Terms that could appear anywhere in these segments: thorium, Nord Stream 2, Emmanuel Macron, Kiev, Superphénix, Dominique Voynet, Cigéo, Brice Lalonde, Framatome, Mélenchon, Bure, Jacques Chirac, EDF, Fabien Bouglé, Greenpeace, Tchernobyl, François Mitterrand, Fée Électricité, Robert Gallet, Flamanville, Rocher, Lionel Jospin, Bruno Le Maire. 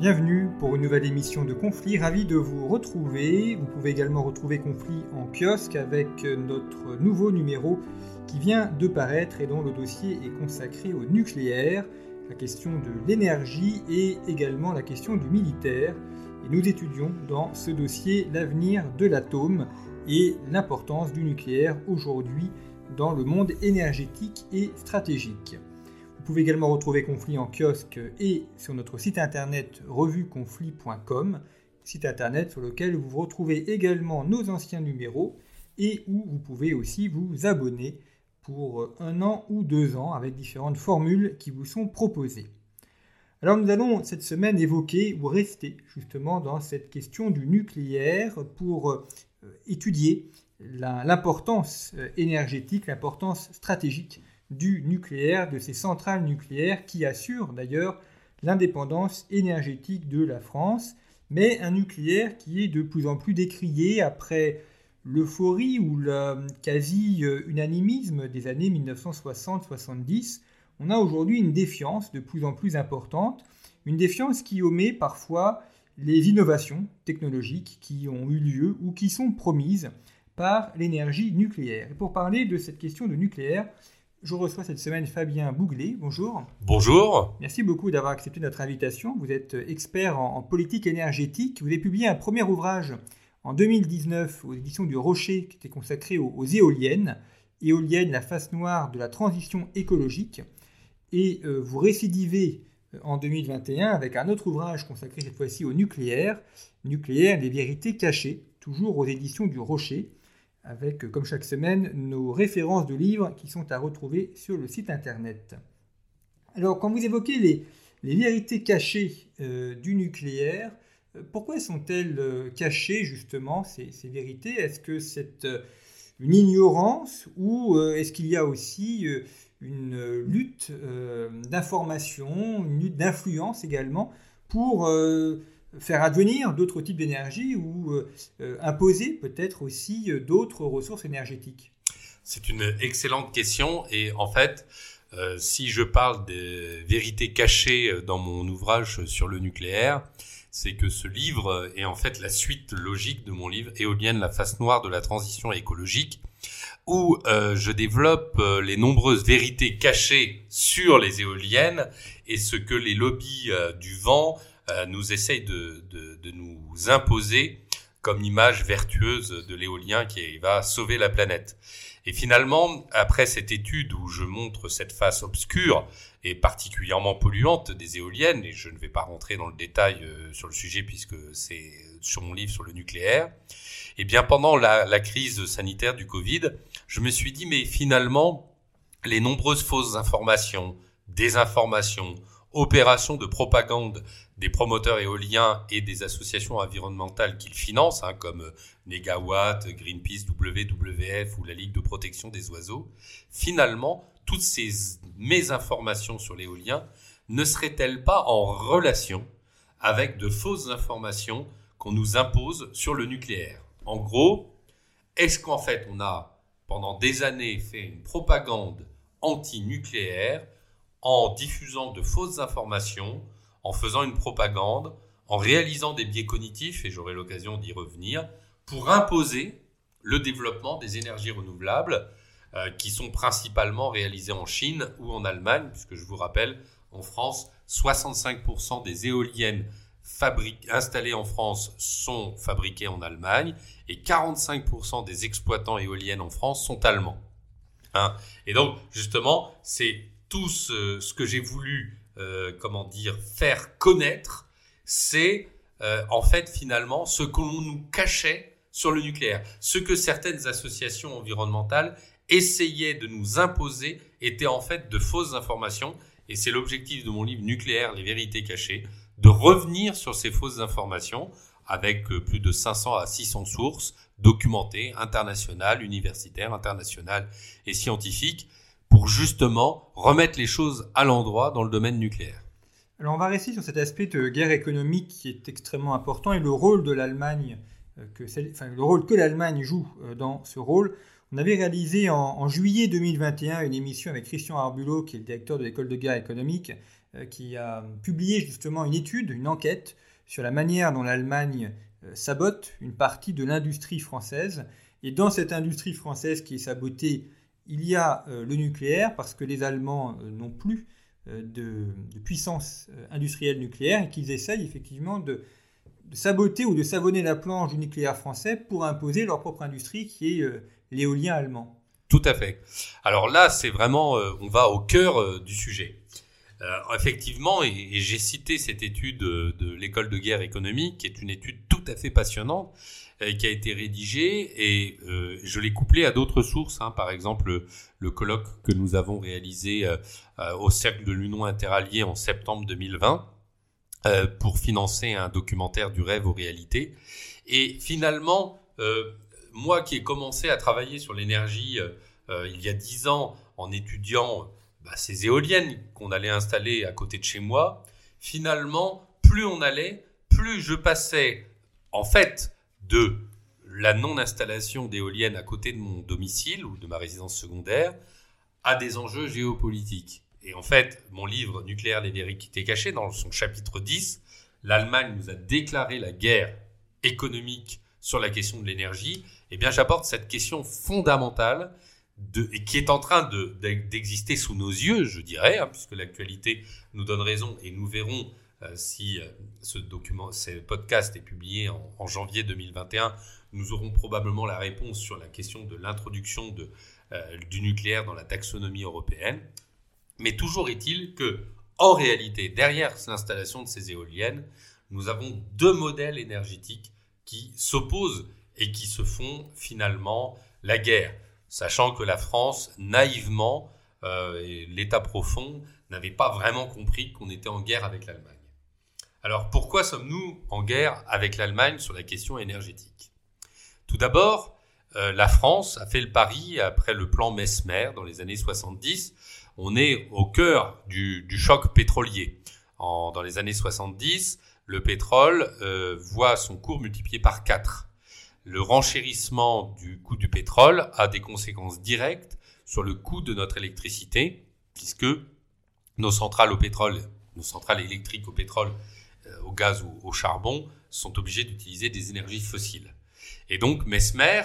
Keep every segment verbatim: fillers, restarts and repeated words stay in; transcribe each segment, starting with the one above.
Bienvenue pour une nouvelle émission de Conflits, ravi de vous retrouver. Vous pouvez également retrouver Conflits en kiosque avec notre nouveau numéro qui vient de paraître et dont le dossier est consacré au nucléaire, la question de l'énergie et également la question du militaire. Et nous étudions dans ce dossier l'avenir de l'atome et l'importance du nucléaire aujourd'hui dans le monde énergétique et stratégique. Vous pouvez également retrouver Conflits en kiosque et sur notre site internet revue conflits point com, site internet sur lequel vous retrouvez également nos anciens numéros et où vous pouvez aussi vous abonner pour un an ou deux ans avec différentes formules qui vous sont proposées. Alors nous allons cette semaine évoquer ou rester justement dans cette question du nucléaire pour étudier la, l'importance énergétique, l'importance stratégique du nucléaire, de ces centrales nucléaires qui assurent d'ailleurs l'indépendance énergétique de la France, mais un nucléaire qui est de plus en plus décrié après l'euphorie ou le quasi-unanimisme des années dix-neuf cent soixante soixante-dix. On a aujourd'hui une défiance de plus en plus importante, une défiance qui omet parfois les innovations technologiques qui ont eu lieu ou qui sont promises par l'énergie nucléaire. Et pour parler de cette question de nucléaire, je reçois cette semaine Fabien Bouglé. Bonjour. Bonjour. Merci beaucoup d'avoir accepté notre invitation. Vous êtes expert en, en politique énergétique. Vous avez publié un premier ouvrage en deux mille dix-neuf aux éditions du Rocher qui était consacré aux, aux éoliennes. Éoliennes, la face noire de la transition écologique. Et euh, vous récidivez en deux mille vingt et un avec un autre ouvrage consacré cette fois-ci au nucléaire. Nucléaire, les vérités cachées, toujours aux éditions du Rocher, avec, comme chaque semaine, nos références de livres qui sont à retrouver sur le site internet. Alors, quand vous évoquez les, les vérités cachées euh, du nucléaire, euh, pourquoi sont-elles euh, cachées, justement, ces, ces vérités ? Est-ce que c'est euh, une ignorance ou euh, est-ce qu'il y a aussi euh, une euh, lutte euh, d'information, une lutte d'influence également pour Euh, faire advenir d'autres types d'énergie ou euh, imposer peut-être aussi d'autres ressources énergétiques ? C'est une excellente question et en fait, euh, si je parle des vérités cachées dans mon ouvrage sur le nucléaire, c'est que ce livre est en fait la suite logique de mon livre « Éolienne, la face noire de la transition écologique » où euh, je développe euh, les nombreuses vérités cachées sur les éoliennes et ce que les lobbies euh, du vent nous essaye de, de, de nous imposer comme image vertueuse de l'éolien qui va sauver la planète. Et finalement, après cette étude où je montre cette face obscure et particulièrement polluante des éoliennes, et je ne vais pas rentrer dans le détail sur le sujet puisque c'est sur mon livre sur le nucléaire, et bien pendant la, la crise sanitaire du Covid, je me suis dit, mais finalement, les nombreuses fausses informations, désinformations, opérations de propagande des promoteurs éoliens et des associations environnementales qu'ils financent, hein, comme négaWatt, Greenpeace, W W F ou la Ligue de protection des oiseaux, finalement, toutes ces mésinformations sur l'éolien ne seraient-elles pas en relation avec de fausses informations qu'on nous impose sur le nucléaire ? En gros, est-ce qu'en fait on a pendant des années fait une propagande anti-nucléaire en diffusant de fausses informations, en faisant une propagande, en réalisant des biais cognitifs, et j'aurai l'occasion d'y revenir, pour imposer le développement des énergies renouvelables euh, qui sont principalement réalisées en Chine ou en Allemagne, puisque je vous rappelle, en France, soixante-cinq pour cent des éoliennes fabri- installées en France sont fabriquées en Allemagne et quarante-cinq pour cent des exploitants éoliennes en France sont allemands. Hein ? Et donc, justement, c'est tout ce, ce que j'ai voulu euh, comment dire, faire connaître, c'est euh, en fait finalement ce qu'on nous cachait sur le nucléaire. Ce que certaines associations environnementales essayaient de nous imposer était en fait de fausses informations, et c'est l'objectif de mon livre Nucléaire, les vérités cachées, de revenir sur ces fausses informations avec plus de cinq cents à six cents sources documentées, internationales, universitaires, internationales et scientifiques, pour justement remettre les choses à l'endroit dans le domaine nucléaire. Alors on va rester sur cet aspect de guerre économique qui est extrêmement important, et le rôle de l'Allemagne, que celle, enfin le rôle que l'Allemagne joue dans ce rôle. On avait réalisé en, en juillet deux mille vingt et un une émission avec Christian Arbulot, qui est le directeur de l'école de guerre économique, qui a publié justement une étude, une enquête sur la manière dont l'Allemagne sabote une partie de l'industrie française. Et dans cette industrie française qui est sabotée, il y a le nucléaire, parce que les Allemands n'ont plus de, de puissance industrielle nucléaire, et qu'ils essayent effectivement de, de saboter ou de savonner la planche du nucléaire français pour imposer leur propre industrie, qui est l'éolien allemand. Tout à fait. Alors là, c'est vraiment, euh, on va au cœur euh, du sujet. Euh, effectivement, et, et j'ai cité cette étude euh, de l'école de guerre économique, qui est une étude tout à fait passionnante, euh, qui a été rédigée, et euh, je l'ai couplée à d'autres sources, hein, par exemple le, le colloque que nous avons réalisé euh, euh, au Cercle de l'Union Interalliée en septembre deux mille vingt, euh, pour financer un documentaire du rêve aux réalités. Et finalement, euh, moi qui ai commencé à travailler sur l'énergie euh, il y a dix ans en étudiant bah, ces éoliennes qu'on allait installer à côté de chez moi, finalement, plus on allait, plus je passais en fait de la non-installation d'éoliennes à côté de mon domicile ou de ma résidence secondaire à des enjeux géopolitiques. Et en fait, mon livre « Nucléaire, les vérités cachées » dans son chapitre dix, l'Allemagne nous a déclaré la guerre économique sur la question de l'énergie. Eh bien, j'aborde cette question fondamentale de, qui est en train de, d'exister sous nos yeux, je dirais, hein, puisque l'actualité nous donne raison, et nous verrons euh, si euh, ce document, ce podcast est publié en, en janvier deux mille vingt et un, nous aurons probablement la réponse sur la question de l'introduction de, euh, du nucléaire dans la taxonomie européenne. Mais toujours est-il que, en réalité, derrière l'installation de ces éoliennes, nous avons deux modèles énergétiques qui s'opposent et qui se font finalement la guerre, sachant que la France, naïvement, euh, et l'État profond, n'avait pas vraiment compris qu'on était en guerre avec l'Allemagne. Alors pourquoi sommes-nous en guerre avec l'Allemagne sur la question énergétique ? Tout d'abord, euh, la France a fait le pari, après le plan Messmer dans les années soixante-dix, on est au cœur du, du choc pétrolier. En, dans les années soixante-dix, le pétrole euh, voit son cours multiplié par quatre. Le renchérissement du coût du pétrole a des conséquences directes sur le coût de notre électricité, puisque nos centrales au pétrole, nos centrales électriques au pétrole, euh, au gaz ou au charbon, sont obligées d'utiliser des énergies fossiles. Et donc Messmer,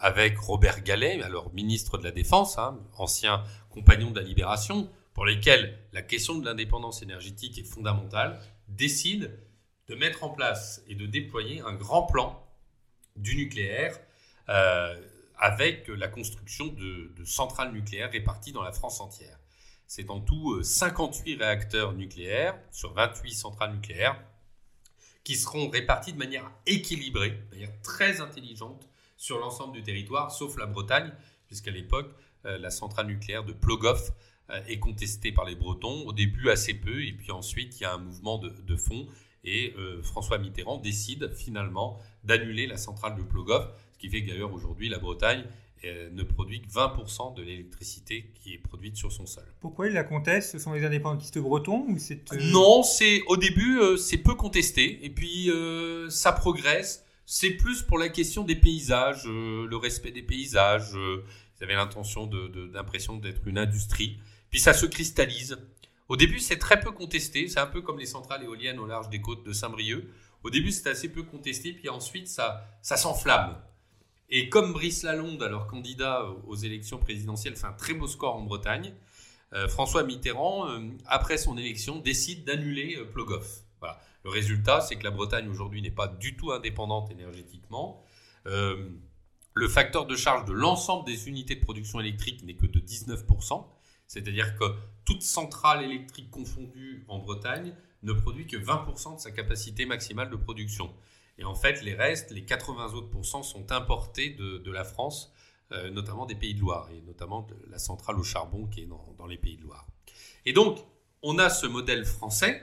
avec Robert Gallet, alors ministre de la Défense, hein, ancien compagnon de la Libération, pour lesquels la question de l'indépendance énergétique est fondamentale, décide de mettre en place et de déployer un grand plan du nucléaire euh, avec la construction de, de centrales nucléaires réparties dans la France entière. C'est en tout cinquante-huit réacteurs nucléaires sur vingt-huit centrales nucléaires qui seront répartis de manière équilibrée, de manière très intelligente sur l'ensemble du territoire, sauf la Bretagne, puisqu'à l'époque, euh, la centrale nucléaire de Plogoff euh, est contestée par les Bretons, au début assez peu, et puis ensuite il y a un mouvement de, de fond. Et euh, François Mitterrand décide finalement d'annuler la centrale de Plogoff, ce qui fait que d'ailleurs aujourd'hui la Bretagne euh, ne produit que vingt pour cent de l'électricité qui est produite sur son sol. Pourquoi il la conteste ? Ce sont les indépendantistes bretons ou c'est, euh... Non, c'est, au début euh, c'est peu contesté et puis euh, ça progresse. C'est plus pour la question des paysages, euh, le respect des paysages. Euh, ils avaient l'intention de, de, d'impression d'être une industrie. Puis ça se cristallise. Au début, c'est très peu contesté. C'est un peu comme les centrales éoliennes au large des côtes de Saint-Brieuc. Au début, c'est assez peu contesté, puis ensuite, ça, ça s'enflamme. Et comme Brice Lalonde, alors candidat aux élections présidentielles, fait un très beau score en Bretagne, euh, François Mitterrand, euh, après son élection, décide d'annuler euh, Plogoff. Voilà. Le résultat, c'est que la Bretagne, aujourd'hui, n'est pas du tout indépendante énergétiquement. Euh, le facteur de charge de l'ensemble des unités de production électrique n'est que de dix-neuf pour cent. C'est-à-dire que toute centrale électrique confondue en Bretagne ne produit que vingt pour cent de sa capacité maximale de production. Et en fait, les restes, les quatre-vingts autres pourcents sont importés de, de la France, euh, notamment des Pays de Loire, et notamment de la centrale au charbon qui est dans, dans les Pays de Loire. Et donc, on a ce modèle français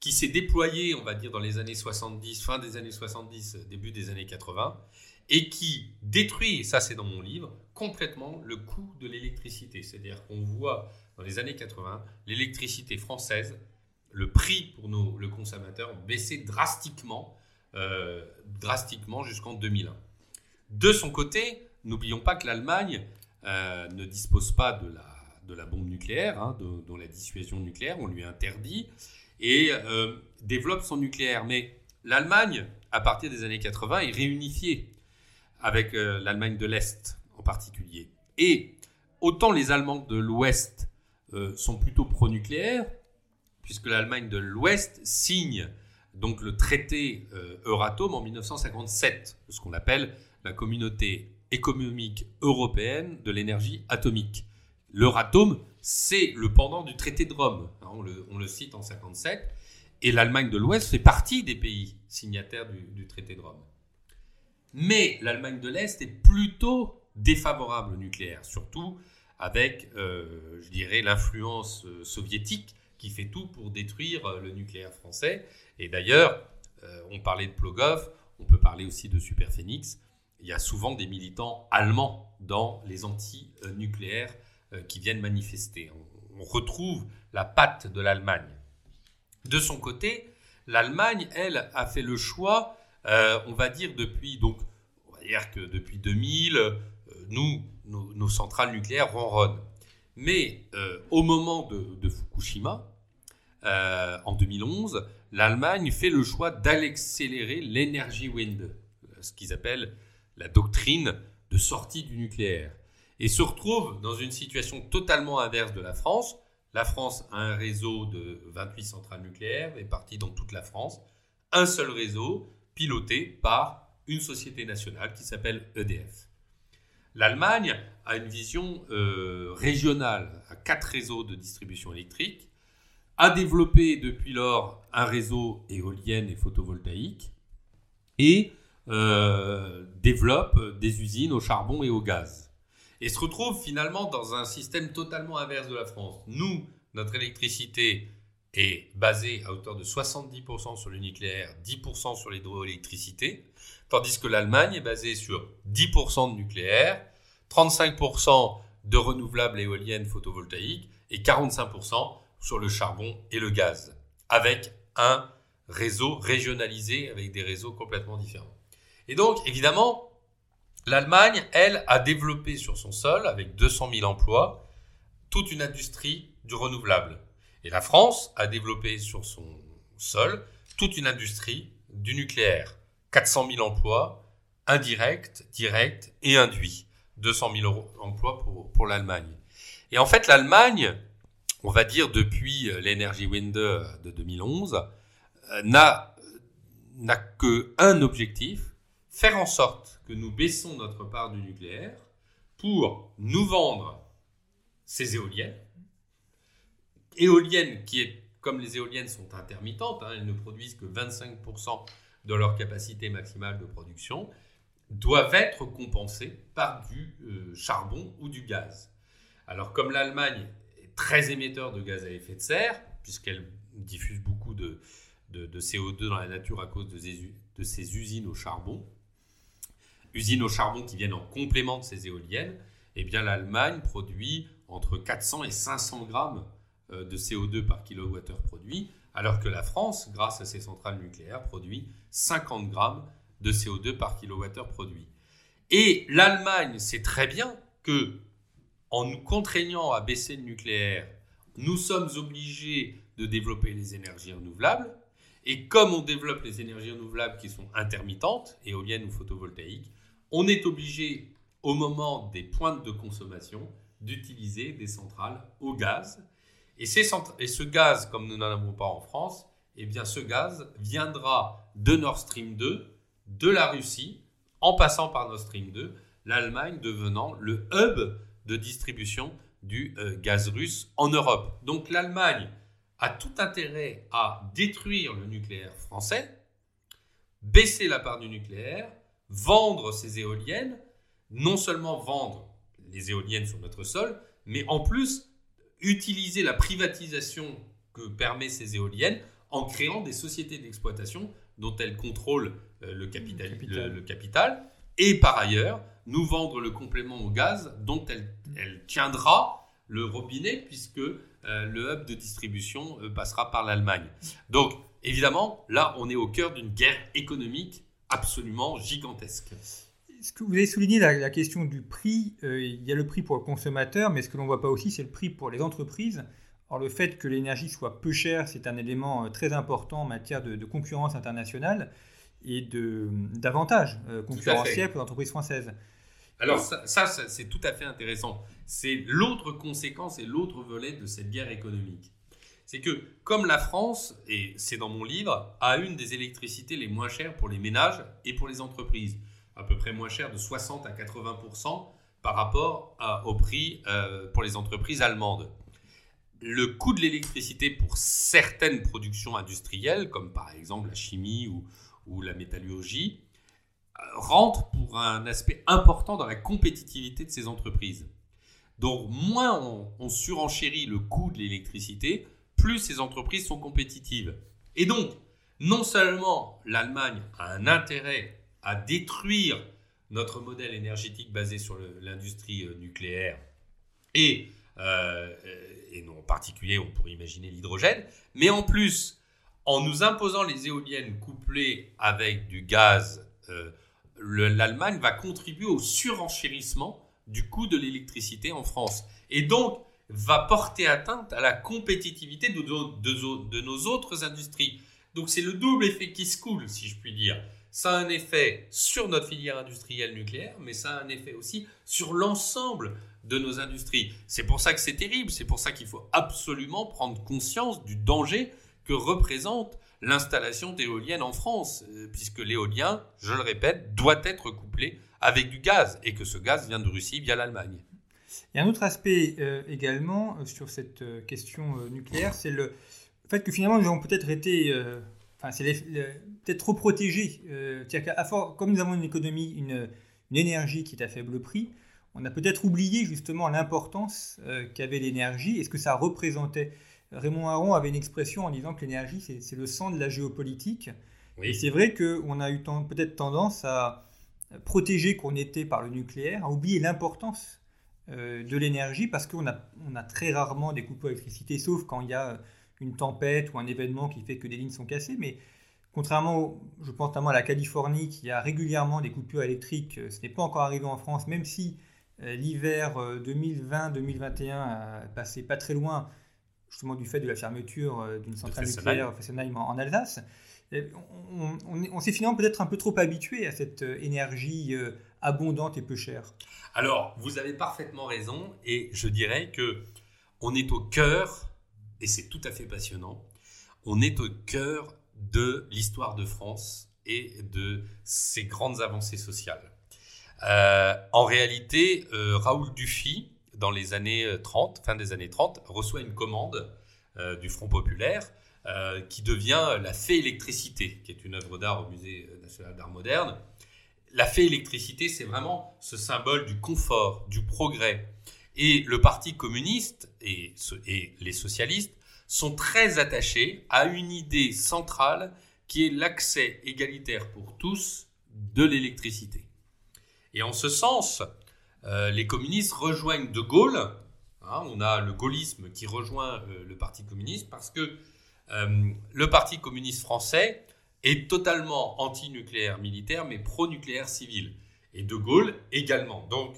qui s'est déployé, on va dire, dans les années soixante-dix, fin des années soixante-dix, début des années quatre-vingts, et qui détruit, et ça c'est dans mon livre, complètement le coût de l'électricité. C'est-à-dire qu'on voit dans les années quatre-vingts, l'électricité française, le prix pour nos, le consommateur baissait drastiquement, euh, drastiquement jusqu'en deux mille un. De son côté, n'oublions pas que l'Allemagne euh, ne dispose pas de la, de la bombe nucléaire, hein, de, dont la dissuasion nucléaire, on lui interdit, et euh, développe son nucléaire. Mais l'Allemagne, à partir des années quatre-vingts, est réunifiée avec euh, l'Allemagne de l'Est en particulier. Et autant les Allemands de l'Ouest euh, sont plutôt pro-nucléaires, puisque l'Allemagne de l'Ouest signe donc le traité euh, Euratom en dix-neuf cent cinquante-sept, ce qu'on appelle la communauté économique européenne de l'énergie atomique. L'Euratom, c'est le pendant du traité de Rome, hein, on, le, on le cite en cinquante-sept, et l'Allemagne de l'Ouest fait partie des pays signataires du, du traité de Rome. Mais l'Allemagne de l'Est est plutôt défavorable au nucléaire, surtout avec, euh, je dirais, l'influence euh, soviétique qui fait tout pour détruire le nucléaire français. Et d'ailleurs, euh, on parlait de Plogoff, on peut parler aussi de Superphénix. Il y a souvent des militants allemands dans les anti-nucléaires euh, qui viennent manifester. On, on retrouve la patte de l'Allemagne. De son côté, l'Allemagne, elle, a fait le choix, euh, on va dire depuis, donc, on va dire que depuis deux mille, euh, nous, nos, nos centrales nucléaires ronronnent. Mais euh, au moment de, de Fukushima, Euh, en deux mille onze, l'Allemagne fait le choix d'accélérer l'énergie wind, ce qu'ils appellent la doctrine de sortie du nucléaire, et se retrouve dans une situation totalement inverse de la France. La France a un réseau de vingt-huit centrales nucléaires réparties dans toute la France, un seul réseau piloté par une société nationale qui s'appelle E D F. L'Allemagne a une vision euh, régionale, à quatre réseaux de distribution électrique, a développé depuis lors un réseau éolienne et photovoltaïque et euh, développe des usines au charbon et au gaz. Et se retrouve finalement dans un système totalement inverse de la France. Nous, notre électricité est basée à hauteur de soixante-dix pour cent sur le nucléaire, dix pour cent sur l'hydroélectricité, tandis que l'Allemagne est basée sur dix pour cent de nucléaire, trente-cinq pour cent de renouvelables éoliennes photovoltaïques et quarante-cinq pour cent sur le charbon et le gaz, avec un réseau régionalisé, avec des réseaux complètement différents. Et donc, évidemment, l'Allemagne, elle, a développé sur son sol, avec deux cent mille emplois, toute une industrie du renouvelable. Et la France a développé sur son sol toute une industrie du nucléaire. quatre cent mille emplois, indirects, directs et induits. deux cent mille emplois pour, pour l'Allemagne. Et en fait, l'Allemagne, on va dire depuis l'énergie Wind de deux mille onze, n'a, n'a qu'un objectif, faire en sorte que nous baissons notre part du nucléaire pour nous vendre ces éoliennes. Éoliennes qui, est, comme les éoliennes, sont intermittentes, hein, elles ne produisent que vingt-cinq pour cent de leur capacité maximale de production, doivent être compensées par du euh, charbon ou du gaz. Alors comme l'Allemagne très émetteur de gaz à effet de serre, puisqu'elle diffuse beaucoup de, de, de C O deux dans la nature à cause de ses, de ses usines au charbon, usines au charbon qui viennent en complément de ces éoliennes, eh bien l'Allemagne produit entre quatre cents et cinq cents grammes de C O deux par kilowattheure produit, alors que la France, grâce à ses centrales nucléaires, produit cinquante grammes de C O deux par kilowattheure produit. Et l'Allemagne sait très bien que, en nous contraignant à baisser le nucléaire, nous sommes obligés de développer les énergies renouvelables. Et comme on développe les énergies renouvelables qui sont intermittentes, éoliennes ou photovoltaïques, on est obligé, au moment des pointes de consommation, d'utiliser des centrales au gaz. Et, ces centra- et ce gaz, comme nous n'en avons pas en France, eh bien ce gaz viendra de Nord Stream deux, de la Russie, en passant par Nord Stream deux, l'Allemagne devenant le hub de distribution du euh, gaz russe en Europe. Donc l'Allemagne a tout intérêt à détruire le nucléaire français baisser la part du nucléaire, vendre ces éoliennes, non seulement vendre les éoliennes sur notre sol, mais en plus utiliser la privatisation que permet ces éoliennes en créant des sociétés d'exploitation dont elles contrôlent le capital, le capital. Le, le capital et par ailleurs nous vendre le complément au gaz dont elle, elle tiendra le robinet puisque euh, le hub de distribution euh, passera par l'Allemagne. Donc évidemment là on est au cœur d'une guerre économique absolument gigantesque. Ce que vous avez souligné, la, la question du prix, euh, il y a le prix pour le consommateur, mais ce que l'on ne voit pas aussi, c'est le prix pour les entreprises. Or, le fait que l'énergie soit peu chère, c'est un élément euh, très important en matière de, de concurrence internationale et de, d'avantages euh, concurrentiels pour l'entreprise française. Alors, oui. ça, ça, ça, c'est tout à fait intéressant. C'est l'autre conséquence et l'autre volet de cette guerre économique. C'est que, comme la France, et c'est dans mon livre, a une des électricités les moins chères pour les ménages et pour les entreprises. À peu près moins cher de soixante à quatre-vingts pour cent par rapport à, au prix euh, pour les entreprises allemandes. Le coût de l'électricité pour certaines productions industrielles, comme par exemple la chimie ou, ou la métallurgie, euh, rentre pour un aspect important dans la compétitivité de ces entreprises. Donc moins on, on surenchérit le coût de l'électricité, plus ces entreprises sont compétitives. Et donc, non seulement l'Allemagne a un intérêt à détruire notre modèle énergétique basé sur le, l'industrie nucléaire et, euh, et non, en particulier, on pourrait imaginer l'hydrogène. Mais en plus, en nous imposant les éoliennes couplées avec du gaz, euh, le, l'Allemagne va contribuer au surenchérissement du coût de l'électricité en France et donc va porter atteinte à la compétitivité de, de, de, de nos autres industries. Donc c'est le double effet qui se coule, si je puis dire. Ça a un effet sur notre filière industrielle nucléaire, mais ça a un effet aussi sur l'ensemble de nos industries. C'est pour ça que c'est terrible, c'est pour ça qu'il faut absolument prendre conscience du danger que représente l'installation d'éoliennes en France, puisque l'éolien, je le répète, doit être couplé avec du gaz, et que ce gaz vient de Russie via l'Allemagne. Il y a un autre aspect euh, également euh, sur cette euh, question euh, nucléaire, c'est le fait que finalement nous avons peut-être été... Euh... Enfin, c'est les, les, peut-être trop protégé. Euh, fort, comme nous avons une économie, une, une énergie qui est à faible prix, on a peut-être oublié justement l'importance euh, qu'avait l'énergie et ce que ça représentait. Raymond Aron avait une expression en disant que l'énergie, c'est, c'est le sang de la géopolitique. Oui. Et c'est vrai qu'on a eu ten, peut-être tendance à protéger qu'on était par le nucléaire, à oublier l'importance euh, de l'énergie parce qu'on a, on a très rarement des coupures d'électricité, sauf quand il y a... une tempête ou un événement qui fait que des lignes sont cassées, mais contrairement, au, je pense notamment à la Californie, qui a régulièrement des coupures électriques, ce n'est pas encore arrivé en France, même si euh, l'hiver euh, deux mille vingt deux mille vingt et un a passé pas très loin, justement du fait de la fermeture euh, d'une centrale nucléaire Fessenheim en, en Alsace. On, on, on s'est finalement peut-être un peu trop habitué à cette euh, énergie euh, abondante et peu chère. Alors, vous avez parfaitement raison, et je dirais qu'on est au cœur... et c'est tout à fait passionnant, on est au cœur de l'histoire de France et de ses grandes avancées sociales. Euh, en réalité, euh, Raoul Dufy, dans les années trente, fin des années trente, reçoit une commande euh, du Front Populaire euh, qui devient la Fée Électricité, qui est une œuvre d'art au Musée National d'Art Moderne. La Fée Électricité, c'est vraiment ce symbole du confort, du progrès. Et le Parti communiste et, et les socialistes sont très attachés à une idée centrale qui est l'accès égalitaire pour tous de l'électricité. Et en ce sens, euh, les communistes rejoignent De Gaulle. Hein, on a le gaullisme qui rejoint euh, le Parti communiste parce que euh, le Parti communiste français est totalement anti-nucléaire militaire mais pro-nucléaire civil. Et De Gaulle également. Donc,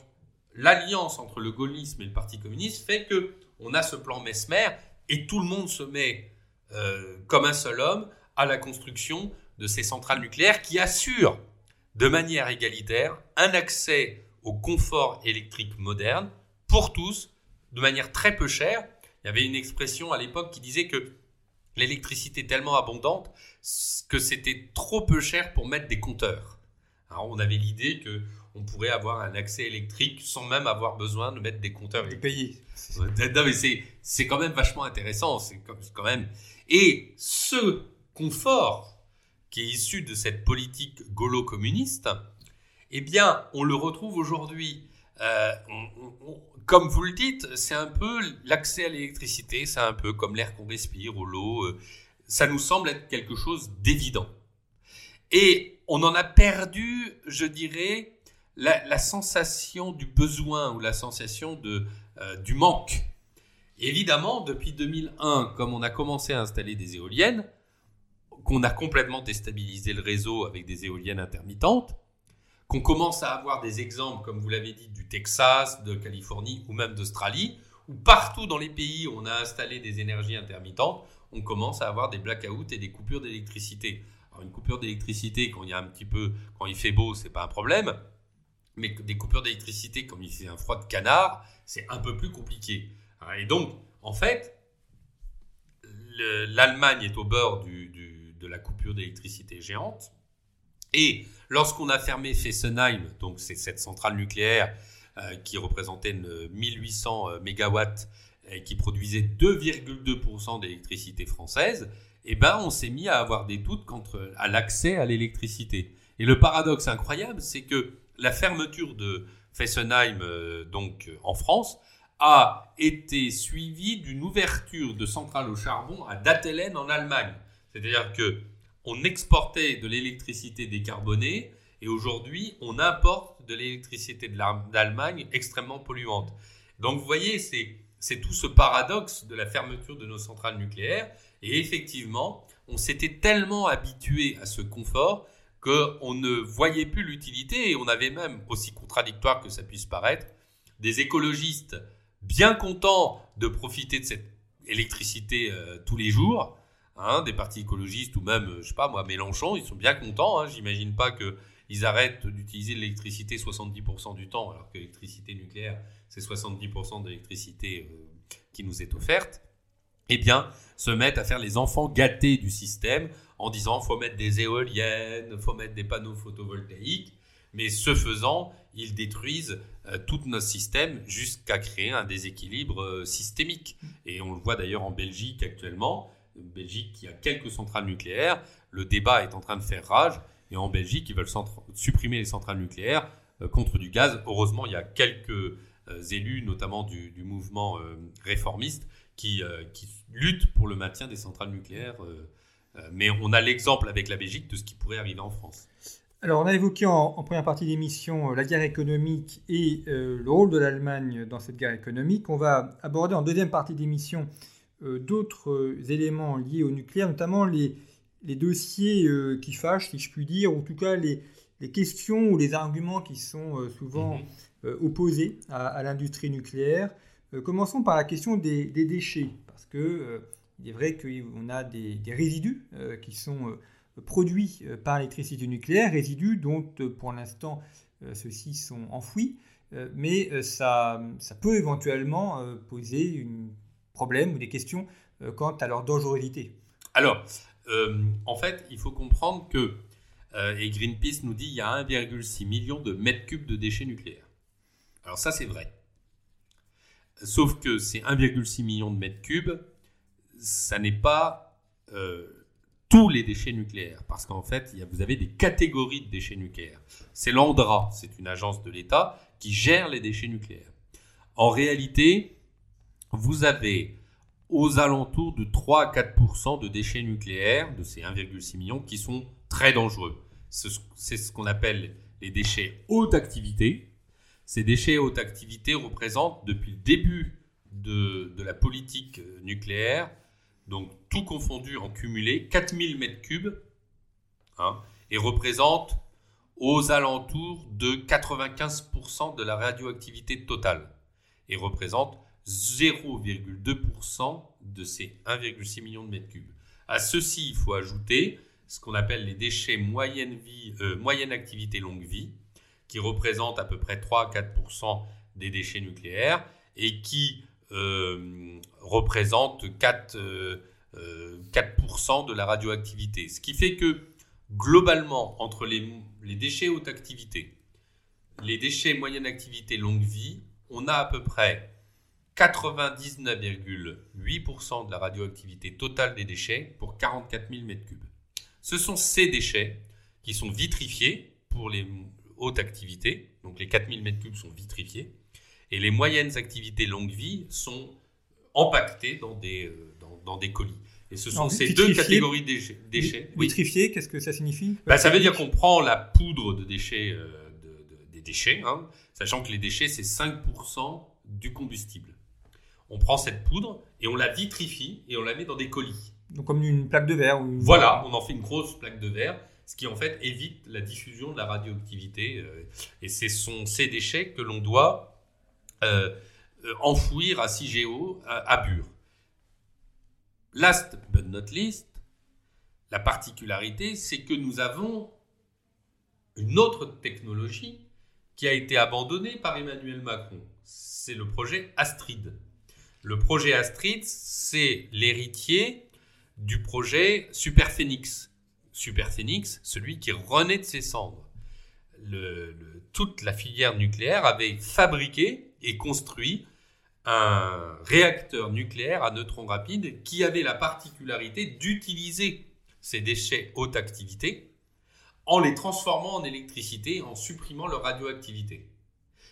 l'alliance entre le gaullisme et le Parti communiste fait qu'on a ce plan Messmer et tout le monde se met euh, comme un seul homme à la construction de ces centrales nucléaires qui assurent de manière égalitaire un accès au confort électrique moderne pour tous, de manière très peu chère. Il y avait une expression à l'époque qui disait que l'électricité est tellement abondante que c'était trop peu cher pour mettre des compteurs. Alors on avait l'idée que on pourrait avoir un accès électrique sans même avoir besoin de mettre des compteurs. De payer. Non, mais c'est, c'est quand même vachement intéressant. C'est quand même... Et ce confort qui est issu de cette politique gaulo-communiste, eh bien, on le retrouve aujourd'hui. Euh, on, on, comme vous le dites, c'est un peu l'accès à l'électricité, c'est un peu comme l'air qu'on respire ou l'eau. Euh, ça nous semble être quelque chose d'évident. Et on en a perdu, je dirais, la, la sensation du besoin ou la sensation de, euh, du manque. Et évidemment, depuis deux mille un, comme on a commencé à installer des éoliennes, qu'on a complètement déstabilisé le réseau avec des éoliennes intermittentes, qu'on commence à avoir des exemples, comme vous l'avez dit, du Texas, de Californie ou même d'Australie, où partout dans les pays où on a installé des énergies intermittentes, on commence à avoir des blackouts et des coupures d'électricité. Alors, une coupure d'électricité, quand il y a un petit peu, quand il fait beau, c'est pas un problème, mais des coupures d'électricité, quand il fait un froid de canard, c'est un peu plus compliqué. Et donc, en fait, le, l'Allemagne est au bord du, du, de la coupure d'électricité géante. Et lorsqu'on a fermé Fessenheim, donc c'est cette centrale nucléaire euh, qui représentait mille huit cents mégawatts et qui produisait deux virgule deux pour cent d'électricité française, eh ben on s'est mis à avoir des doutes quant à l'accès à l'électricité. Et le paradoxe incroyable, c'est que la fermeture de Fessenheim, euh, donc euh, en France, a été suivie d'une ouverture de centrales au charbon à Dattelen en Allemagne. C'est-à-dire que on exportait de l'électricité décarbonée et aujourd'hui, on importe de l'électricité de l'Allemagne extrêmement polluante. Donc, vous voyez, c'est, c'est tout ce paradoxe de la fermeture de nos centrales nucléaires. Et effectivement, on s'était tellement habitué à ce confort qu'on ne voyait plus l'utilité et on avait même, aussi contradictoire que ça puisse paraître, des écologistes bien contents de profiter de cette électricité euh, tous les jours. Hein, des partis écologistes ou même, je sais pas moi, Mélenchon, ils sont bien contents. Hein, j'imagine pas qu'ils arrêtent d'utiliser l'électricité soixante-dix pour cent du temps, alors que l'électricité nucléaire, c'est soixante-dix pour cent d'électricité euh, qui nous est offerte. Eh bien, se mettent à faire les enfants gâtés du système en disant faut mettre des éoliennes, faut mettre des panneaux photovoltaïques. Mais ce faisant, ils détruisent euh, tout notre système jusqu'à créer un déséquilibre euh, systémique. Et on le voit d'ailleurs en Belgique actuellement. Belgique qui a quelques centrales nucléaires, le débat est en train de faire rage et en Belgique ils veulent centra- supprimer les centrales nucléaires euh, contre du gaz. Heureusement il y a quelques euh, élus notamment du, du mouvement euh, réformiste qui, euh, qui luttent pour le maintien des centrales nucléaires euh, euh, mais on a l'exemple avec la Belgique de ce qui pourrait arriver en France. Alors on a évoqué en, en première partie d'émission la guerre économique et euh, le rôle de l'Allemagne dans cette guerre économique. On va aborder en deuxième partie d'émission d'autres éléments liés au nucléaire, notamment les, les dossiers euh, qui fâchent, si je puis dire, ou en tout cas les, les questions ou les arguments qui sont euh, souvent mmh. euh, opposés à, à l'industrie nucléaire. Euh, commençons par la question des, des déchets, parce qu'il euh, est vrai qu'on a des, des résidus euh, qui sont euh, produits euh, par l'électricité nucléaire, résidus dont euh, pour l'instant euh, ceux-ci sont enfouis, euh, mais euh, ça, ça peut éventuellement euh, poser une problèmes ou des questions euh, quant à leur dangerosité. Alors, euh, en fait, il faut comprendre que, euh, et Greenpeace nous dit, il y a un virgule six million de mètres cubes de déchets nucléaires. Alors ça, c'est vrai. Sauf que ces un virgule six million de mètres cubes, ça n'est pas euh, tous les déchets nucléaires, parce qu'en fait, il y a, vous avez des catégories de déchets nucléaires. C'est l'A N D R A, c'est une agence de l'État qui gère les déchets nucléaires. En réalité, vous avez aux alentours de trois à quatre pour cent de déchets nucléaires, de ces un virgule six million, qui sont très dangereux. C'est ce qu'on appelle les déchets haute activité. Ces déchets haute activité représentent, depuis le début de, de la politique nucléaire, donc tout confondu en cumulé, quatre mille mètres cubes, hein, et représentent aux alentours de quatre-vingt-quinze pour cent de la radioactivité totale, et représentent zéro virgule deux pour cent de ces un virgule six million de mètres cubes. À ceci, il faut ajouter ce qu'on appelle les déchets moyenne, vie, euh, moyenne activité longue vie, qui représentent à peu près trois à quatre pour cent des déchets nucléaires et qui euh, représentent quatre pour cent de la radioactivité. Ce qui fait que, globalement, entre les, les déchets haute activité, les déchets moyenne activité longue vie, on a à peu près quatre-vingt-dix-neuf virgule huit pour cent de la radioactivité totale des déchets pour quarante-quatre mille mètres cubes. Ce sont ces déchets qui sont vitrifiés pour les hautes activités, donc les quatre mille mètres cubes sont vitrifiés, et les moyennes activités longue vie sont empaquetées dans des, euh, dans, dans des colis. Et ce sont non, ces deux catégories de déchets. déchets oui. Vitrifier, qu'est-ce que ça signifie? bah, Ça veut dire qu'on prend la poudre de déchets, euh, de, de, des déchets, hein, sachant que les déchets, c'est cinq pour cent du combustible. On prend cette poudre et on la vitrifie et on la met dans des colis. Donc comme une plaque de verre ou une... Voilà, on en fait une grosse plaque de verre, ce qui en fait évite la diffusion de la radioactivité. Euh, et ce sont ces déchets que l'on doit euh, enfouir à Cigéo, à, à Bure. Last but not least, la particularité, c'est que nous avons une autre technologie qui a été abandonnée par Emmanuel Macron. C'est le projet Astrid. Le projet Astrid, c'est l'héritier du projet Superphénix. Superphénix, celui qui renaît de ses cendres. Le, le, toute la filière nucléaire avait fabriqué et construit un réacteur nucléaire à neutrons rapides qui avait la particularité d'utiliser ces déchets haute activité en les transformant en électricité et en supprimant leur radioactivité.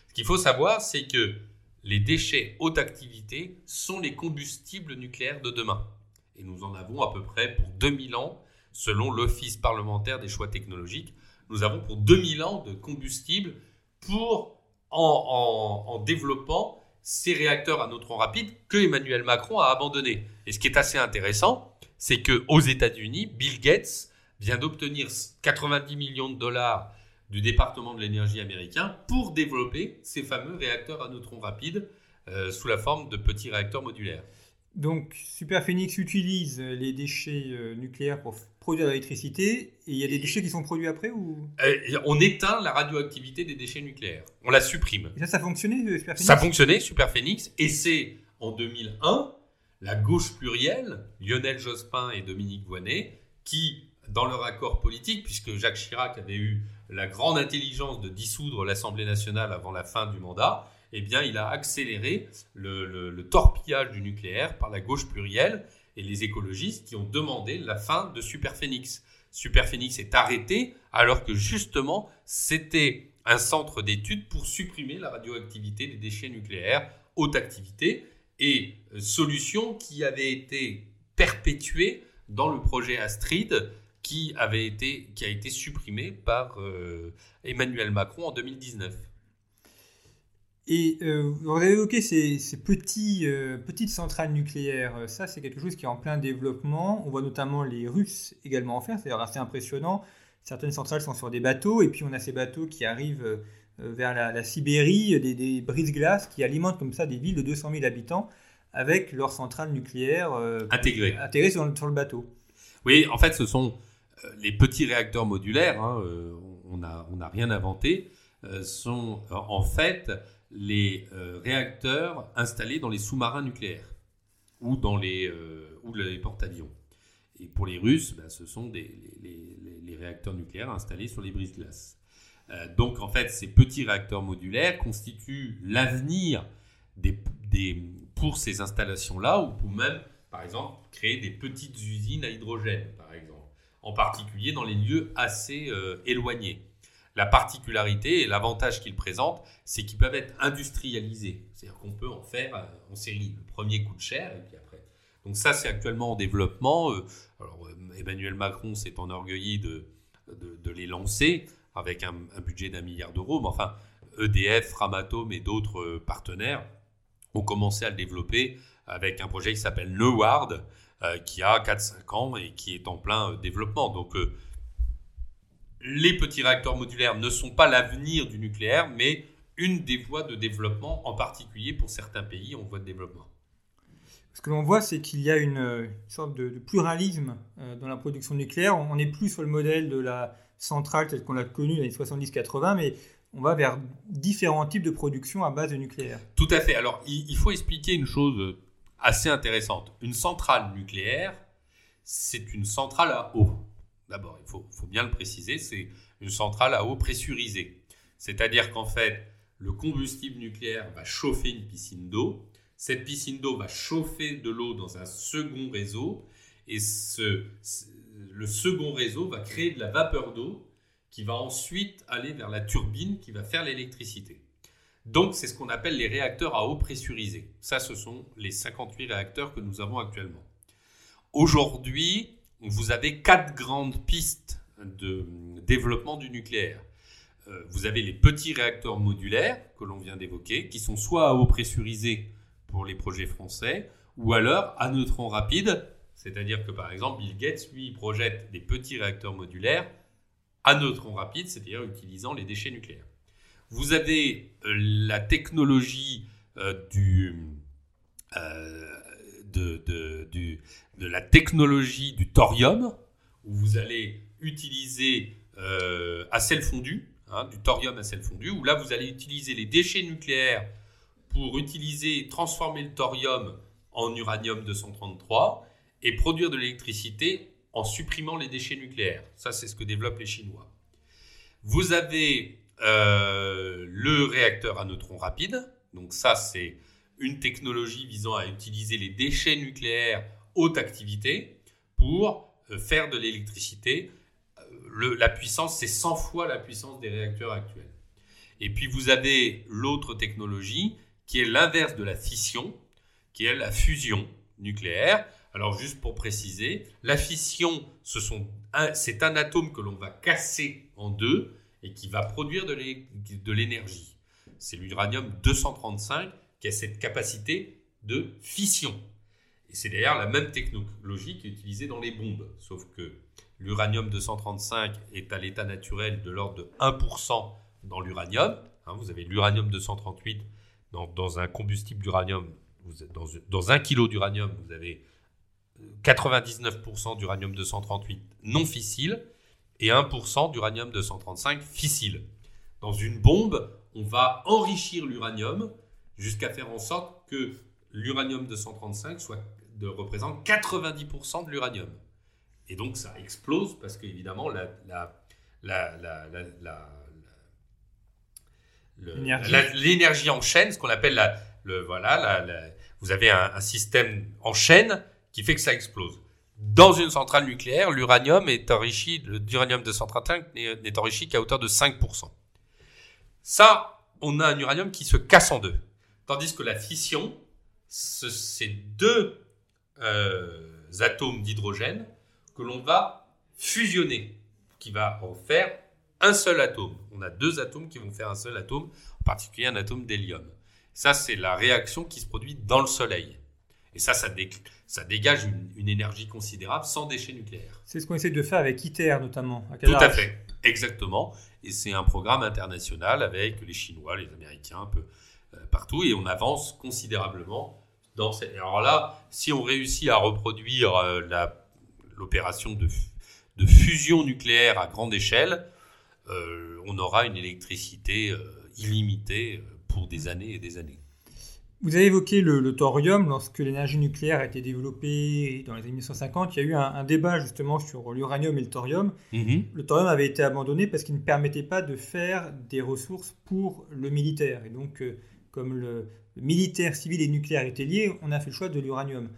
Ce qu'il faut savoir, c'est que les déchets haute activité sont les combustibles nucléaires de demain. Et nous en avons à peu près pour deux mille ans, selon l'Office parlementaire des choix technologiques, nous avons pour deux mille ans de combustible pour, en, en, en développant ces réacteurs à neutrons rapides que Emmanuel Macron a abandonnés. Et ce qui est assez intéressant, c'est qu'aux États-Unis, Bill Gates vient d'obtenir quatre-vingt-dix millions de dollars du département de l'énergie américain pour développer ces fameux réacteurs à neutrons rapides euh, sous la forme de petits réacteurs modulaires. Donc Superphénix utilise les déchets nucléaires pour produire de l'électricité, et il y a des déchets qui sont produits après ou euh, on éteint la radioactivité des déchets nucléaires, on la supprime. Et ça, ça fonctionnait Superphénix Ça fonctionnait Superphénix, et c'est en deux mille un, la gauche plurielle, Lionel Jospin et Dominique Voynet, qui, dans leur accord politique, puisque Jacques Chirac avait eu la grande intelligence de dissoudre l'Assemblée nationale avant la fin du mandat, eh bien, il a accéléré le, le, le torpillage du nucléaire par la gauche plurielle et les écologistes qui ont demandé la fin de Superphénix. Superphénix est arrêté alors que, justement, c'était un centre d'études pour supprimer la radioactivité des déchets nucléaires, haute activité, et solution qui avait été perpétuée dans le projet Astrid qui, avait été, qui a été supprimé par euh, Emmanuel Macron en deux mille dix-neuf. Et euh, vous avez évoqué ces, ces petits, euh, petites centrales nucléaires. Ça, c'est quelque chose qui est en plein développement. On voit notamment les Russes également en faire. C'est d'ailleurs assez impressionnant. Certaines centrales sont sur des bateaux. Et puis, on a ces bateaux qui arrivent euh, vers la, la Sibérie, des, des brises-glaces qui alimentent comme ça des villes de deux cent mille habitants avec leurs centrales nucléaires euh, intégrées, intégrées sur, sur le bateau. Oui, en fait, ce sont euh, les petits réacteurs modulaires. Hein, euh, on n'a on a rien inventé. Euh, sont euh, en fait... les euh, réacteurs installés dans les sous-marins nucléaires ou dans les, euh, ou les porte-avions. Et pour les Russes, ben, ce sont des, les, les, les réacteurs nucléaires installés sur les brises-glaces. Euh, donc, en fait, ces petits réacteurs modulaires constituent l'avenir des, des, pour ces installations-là ou pour même, par exemple, créer des petites usines à hydrogène, par exemple, en particulier dans les lieux assez euh, éloignés. La particularité et l'avantage qu'ils présentent, c'est qu'ils peuvent être industrialisés. C'est-à-dire qu'on peut en faire en série. Le premier coûte cher et puis après. Donc ça, c'est actuellement en développement. Alors, Emmanuel Macron s'est enorgueilli de, de, de les lancer avec un, un budget d'un milliard d'euros. Mais enfin, E D F, Framatome et d'autres partenaires ont commencé à le développer avec un projet qui s'appelle Neward, euh, qui a quatre à cinq ans et qui est en plein euh, développement. Donc, euh, les petits réacteurs modulaires ne sont pas l'avenir du nucléaire, mais une des voies de développement, en particulier pour certains pays en voie de développement. Ce que l'on voit, c'est qu'il y a une sorte de, de pluralisme dans la production nucléaire. On n'est plus sur le modèle de la centrale telle qu'on l'a connue dans les soixante-dix quatre-vingts, mais on va vers différents types de production à base de nucléaire. Tout à fait. Alors, il, il faut expliquer une chose assez intéressante. Une centrale nucléaire, c'est une centrale à eau. D'abord, il faut, faut bien le préciser, c'est une centrale à eau pressurisée. C'est-à-dire qu'en fait, le combustible nucléaire va chauffer une piscine d'eau. Cette piscine d'eau va chauffer de l'eau dans un second réseau. Et ce, le second réseau va créer de la vapeur d'eau qui va ensuite aller vers la turbine qui va faire l'électricité. Donc, c'est ce qu'on appelle les réacteurs à eau pressurisée. Ça, ce sont les cinquante-huit réacteurs que nous avons actuellement. Aujourd'hui, vous avez quatre grandes pistes de développement du nucléaire. Vous avez les petits réacteurs modulaires que l'on vient d'évoquer, qui sont soit à eau pressurisée pour les projets français, ou alors à neutrons rapides, c'est-à-dire que par exemple, Bill Gates, lui, projette des petits réacteurs modulaires à neutrons rapides, c'est-à-dire utilisant les déchets nucléaires. Vous avez la technologie euh, du, euh, de, de, du, de la technologie du thorium, où vous allez utiliser euh, à sel fondu, hein, du thorium à sel fondu, où là vous allez utiliser les déchets nucléaires pour utiliser, transformer le thorium en uranium deux cent trente-trois et produire de l'électricité en supprimant les déchets nucléaires. Ça, c'est ce que développent les Chinois. Vous avez Euh, le réacteur à neutrons rapides, donc ça c'est une technologie visant à utiliser les déchets nucléaires haute activité pour euh, faire de l'électricité. Euh, le, la puissance, c'est cent fois la puissance des réacteurs actuels. Et puis vous avez l'autre technologie qui est l'inverse de la fission, qui est la fusion nucléaire. Alors juste pour préciser, la fission, ce sont un, c'est un atome que l'on va casser en deux et qui va produire de, l'é- de l'énergie. C'est l'uranium deux cent trente-cinq qui a cette capacité de fission. Et c'est d'ailleurs la même technologie qui est utilisée dans les bombes, sauf que l'uranium deux cent trente-cinq est à l'état naturel de l'ordre de un pour cent dans l'uranium. Hein, vous avez l'uranium deux cent trente-huit dans, dans un combustible d'uranium. Vous êtes dans, dans un kilo d'uranium, vous avez quatre-vingt-dix-neuf pour cent d'uranium deux cent trente-huit non fissile, et un pour cent d'uranium deux cent trente-cinq fissile. Dans une bombe, on va enrichir l'uranium jusqu'à faire en sorte que l'uranium deux cent trente-cinq soit, de, représente quatre-vingt-dix pour cent de l'uranium. Et donc, ça explose parce qu'évidemment, la, la, la, la, la, la, le, l'énergie. La, l'énergie en chaîne, ce qu'on appelle la... Le, voilà, la, la, vous avez un, un système en chaîne qui fait que ça explose. Dans une centrale nucléaire, l'uranium est enrichi, l'uranium deux cent trente-cinq n'est enrichi qu'à hauteur de cinq pour cent. Ça, on a un uranium qui se casse en deux. Tandis que la fission, ce, c'est deux euh, atomes d'hydrogène que l'on va fusionner, qui va en faire un seul atome. On a deux atomes qui vont faire un seul atome, en particulier un atome d'hélium. Ça, c'est la réaction qui se produit dans le Soleil. Et ça, ça, dé- ça dégage une, une énergie considérable sans déchets nucléaires. C'est ce qu'on essaie de faire avec ITER notamment. À Tout à fait, exactement. Et c'est un programme international avec les Chinois, les Américains, un peu euh, partout. Et on avance considérablement dans cette... Alors là, si on réussit à reproduire euh, la, l'opération de, de fusion nucléaire à grande échelle, euh, on aura une électricité euh, illimitée pour des années et des années. Vous avez évoqué le, le thorium. Lorsque l'énergie nucléaire a été développée dans les années mille neuf cent cinquante, il y a eu un, un débat justement sur l'uranium et le thorium. Mmh. Le thorium avait été abandonné parce qu'il ne permettait pas de faire des ressources pour le militaire. Et donc, euh, comme le, le militaire, civil et nucléaire étaient liés, on a fait le choix de l'uranium.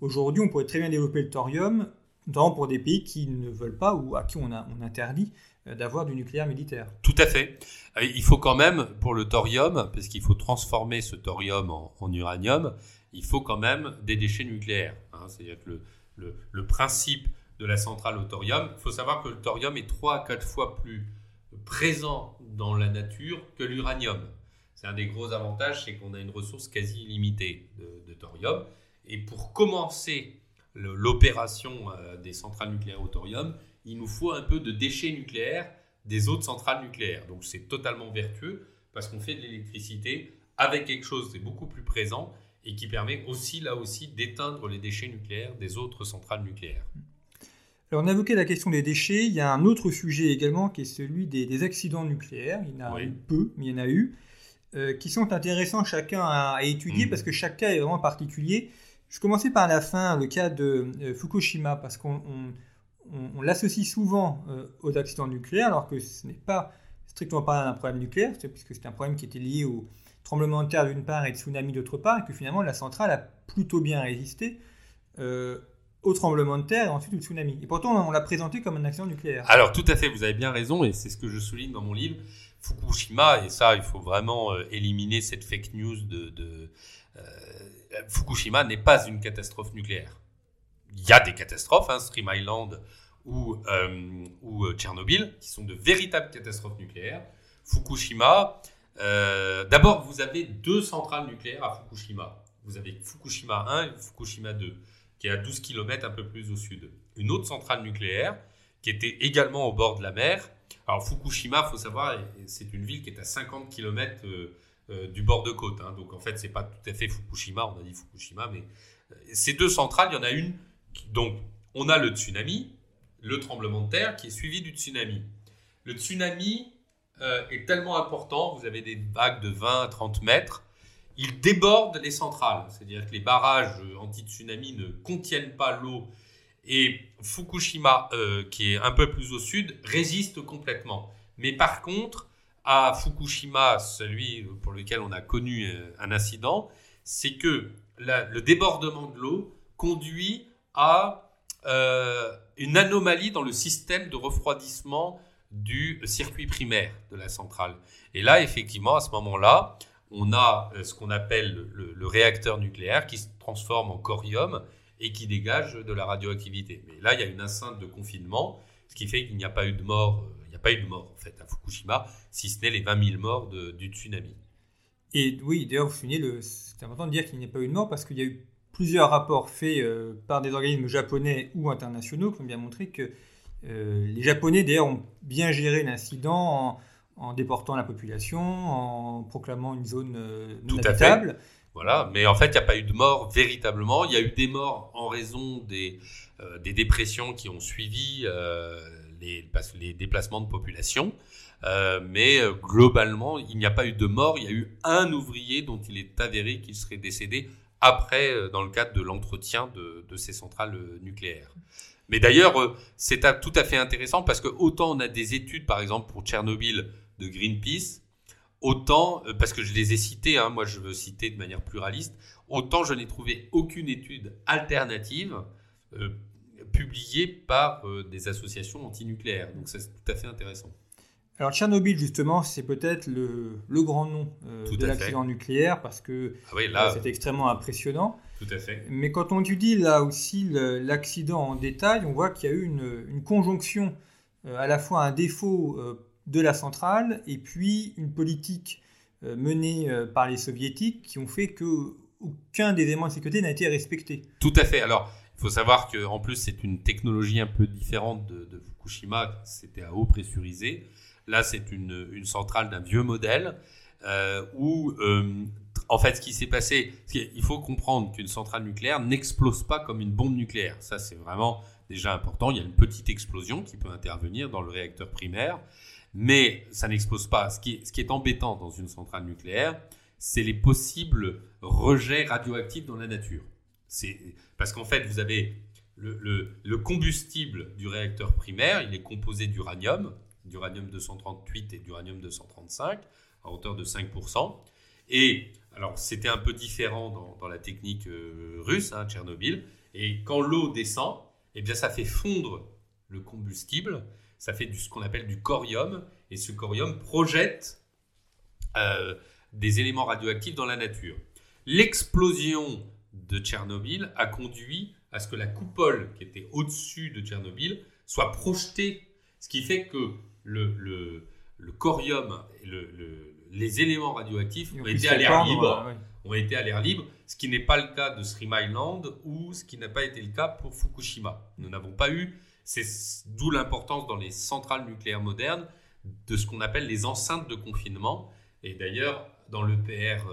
Aujourd'hui, on pourrait très bien développer le thorium, notamment pour des pays qui ne veulent pas ou à qui on, a, on interdit d'avoir du nucléaire militaire. Tout à fait. Il faut quand même, pour le thorium, parce qu'il faut transformer ce thorium en, en uranium, il faut quand même des déchets nucléaires. Hein. C'est-à-dire que le, le, le principe de la centrale au thorium, il faut savoir que le thorium est trois à quatre fois plus présent dans la nature que l'uranium. C'est un des gros avantages, c'est qu'on a une ressource quasi illimitée de, de thorium. Et pour commencer le, l'opération euh, des centrales nucléaires au thorium, il nous faut un peu de déchets nucléaires des autres centrales nucléaires. Donc, c'est totalement vertueux parce qu'on fait de l'électricité avec quelque chose qui est beaucoup plus présent et qui permet aussi, là aussi, d'éteindre les déchets nucléaires des autres centrales nucléaires. Alors, on a évoqué la question des déchets. Il y a un autre sujet également qui est celui des, des accidents nucléaires. Il y en a oui. eu peu, mais il y en a eu, euh, qui sont intéressants chacun à, à étudier mmh. parce que chaque cas est vraiment particulier. Je commençais par la fin, le cas de euh, Fukushima, parce qu'on... On, On, on l'associe souvent euh, aux accidents nucléaires, alors que ce n'est pas strictement parlant d'un problème nucléaire, c'est, puisque c'est un problème qui était lié au tremblement de terre d'une part et de tsunami d'autre part, et que finalement la centrale a plutôt bien résisté. Euh, au tremblement de terre et ensuite au tsunami. Et pourtant, on l'a présenté comme un accident nucléaire. Alors, tout à fait, vous avez bien raison, et c'est ce que je souligne dans mon livre. Fukushima, et ça, il faut vraiment euh, éliminer cette fake news de... de euh, Fukushima n'est pas une catastrophe nucléaire. Il y a des catastrophes, hein, Three Mile Island ou, euh, ou Tchernobyl, qui sont de véritables catastrophes nucléaires. Fukushima, euh, d'abord, vous avez deux centrales nucléaires à Fukushima. Vous avez Fukushima un et Fukushima deux, qui est à douze kilomètres un peu plus au sud. Une autre centrale nucléaire, qui était également au bord de la mer. Alors Fukushima, il faut savoir, c'est une ville qui est à cinquante kilomètres euh, euh, du bord de côte. Hein. Donc en fait, ce n'est pas tout à fait Fukushima, on a dit Fukushima, mais euh, ces deux centrales, il y en a une. Qui, donc on a le tsunami, le tremblement de terre qui est suivi du tsunami. Le tsunami euh, est tellement important, vous avez des vagues de vingt à trente mètres, il déborde les centrales, c'est-à-dire que les barrages anti-tsunami ne contiennent pas l'eau. Et Fukushima, euh, qui est un peu plus au sud, résiste complètement. Mais par contre, à Fukushima, celui pour lequel on a connu euh, un incident, c'est que la, le débordement de l'eau conduit à euh, une anomalie dans le système de refroidissement du circuit primaire de la centrale. Et là, effectivement, à ce moment-là, on a euh, ce qu'on appelle le, le, le réacteur nucléaire qui se transforme en corium et qui dégage de la radioactivité. Mais là, il y a une enceinte de confinement, ce qui fait qu'il n'y a pas eu de mort, euh, il n'y a pas eu de mort en fait à Fukushima, si ce n'est les vingt mille morts de, du tsunami. Et oui, d'ailleurs, vous soulignez, le, c'est important de dire qu'il n'y a pas eu de mort parce qu'il y a eu plusieurs rapports faits euh, par des organismes japonais ou internationaux qui ont bien montré que euh, les Japonais, d'ailleurs, ont bien géré l'incident en, en déportant la population, en proclamant une zone euh, non Tout habitable. À fait. Voilà, mais en fait, il n'y a pas eu de mort véritablement. Il y a eu des morts en raison des, euh, des dépressions qui ont suivi euh, les, les déplacements de population. Euh, mais euh, globalement, il n'y a pas eu de mort. Il y a eu un ouvrier dont il est avéré qu'il serait décédé après, euh, dans le cadre de l'entretien de, de ces centrales nucléaires. Mais d'ailleurs, euh, c'est à, tout à fait intéressant parce que autant on a des études, par exemple, pour Tchernobyl de Greenpeace, autant, parce que je les ai cités, hein, moi je veux citer de manière pluraliste, autant je n'ai trouvé aucune étude alternative euh, publiée par euh, des associations antinucléaires. Donc ça, c'est tout à fait intéressant. Alors Tchernobyl, justement, c'est peut-être le, le grand nom euh, de l'accident fait. nucléaire, parce que ah oui, là, euh, c'est extrêmement impressionnant. Tout à fait. Mais quand on étudie là aussi le, l'accident en détail, on voit qu'il y a eu une, une conjonction, euh, à la fois un défaut euh, de la centrale, et puis une politique euh, menée euh, par les soviétiques qui ont fait qu'aucun des éléments de sécurité n'a été respecté. Tout à fait. Alors, il faut savoir qu'en plus, c'est une technologie un peu différente de, de Fukushima, c'était à eau pressurisée. Là, c'est une, une centrale d'un vieux modèle euh, où, euh, en fait, ce qui s'est passé, il faut comprendre qu'une centrale nucléaire n'explose pas comme une bombe nucléaire. Ça, c'est vraiment déjà important. Il y a une petite explosion qui peut intervenir dans le réacteur primaire. Mais ça n'explose pas. Ce qui est, ce qui est embêtant dans une centrale nucléaire, c'est les possibles rejets radioactifs dans la nature. C'est, parce qu'en fait, vous avez le, le, le combustible du réacteur primaire, il est composé d'uranium, d'uranium deux cent trente-huit et d'uranium deux cent trente-cinq, à hauteur de cinq pour cent. Et alors, c'était un peu différent dans, dans la technique euh, russe, hein, Tchernobyl. Et quand l'eau descend, eh bien, ça fait fondre le combustible. Ça fait du, ce qu'on appelle du corium, et ce corium projette euh, des éléments radioactifs dans la nature. L'explosion de Tchernobyl a conduit à ce que la coupole qui était au-dessus de Tchernobyl soit projetée, ce qui fait que le, le, le corium, le, le, les éléments radioactifs ont été à l'air libre, ouais, ouais. ont été à l'air libre, ce qui n'est pas le cas de Three Mile Island ou ce qui n'a pas été le cas pour Fukushima. Nous n'avons pas eu C'est d'où l'importance dans les centrales nucléaires modernes de ce qu'on appelle les enceintes de confinement. Et d'ailleurs, dans l'E P R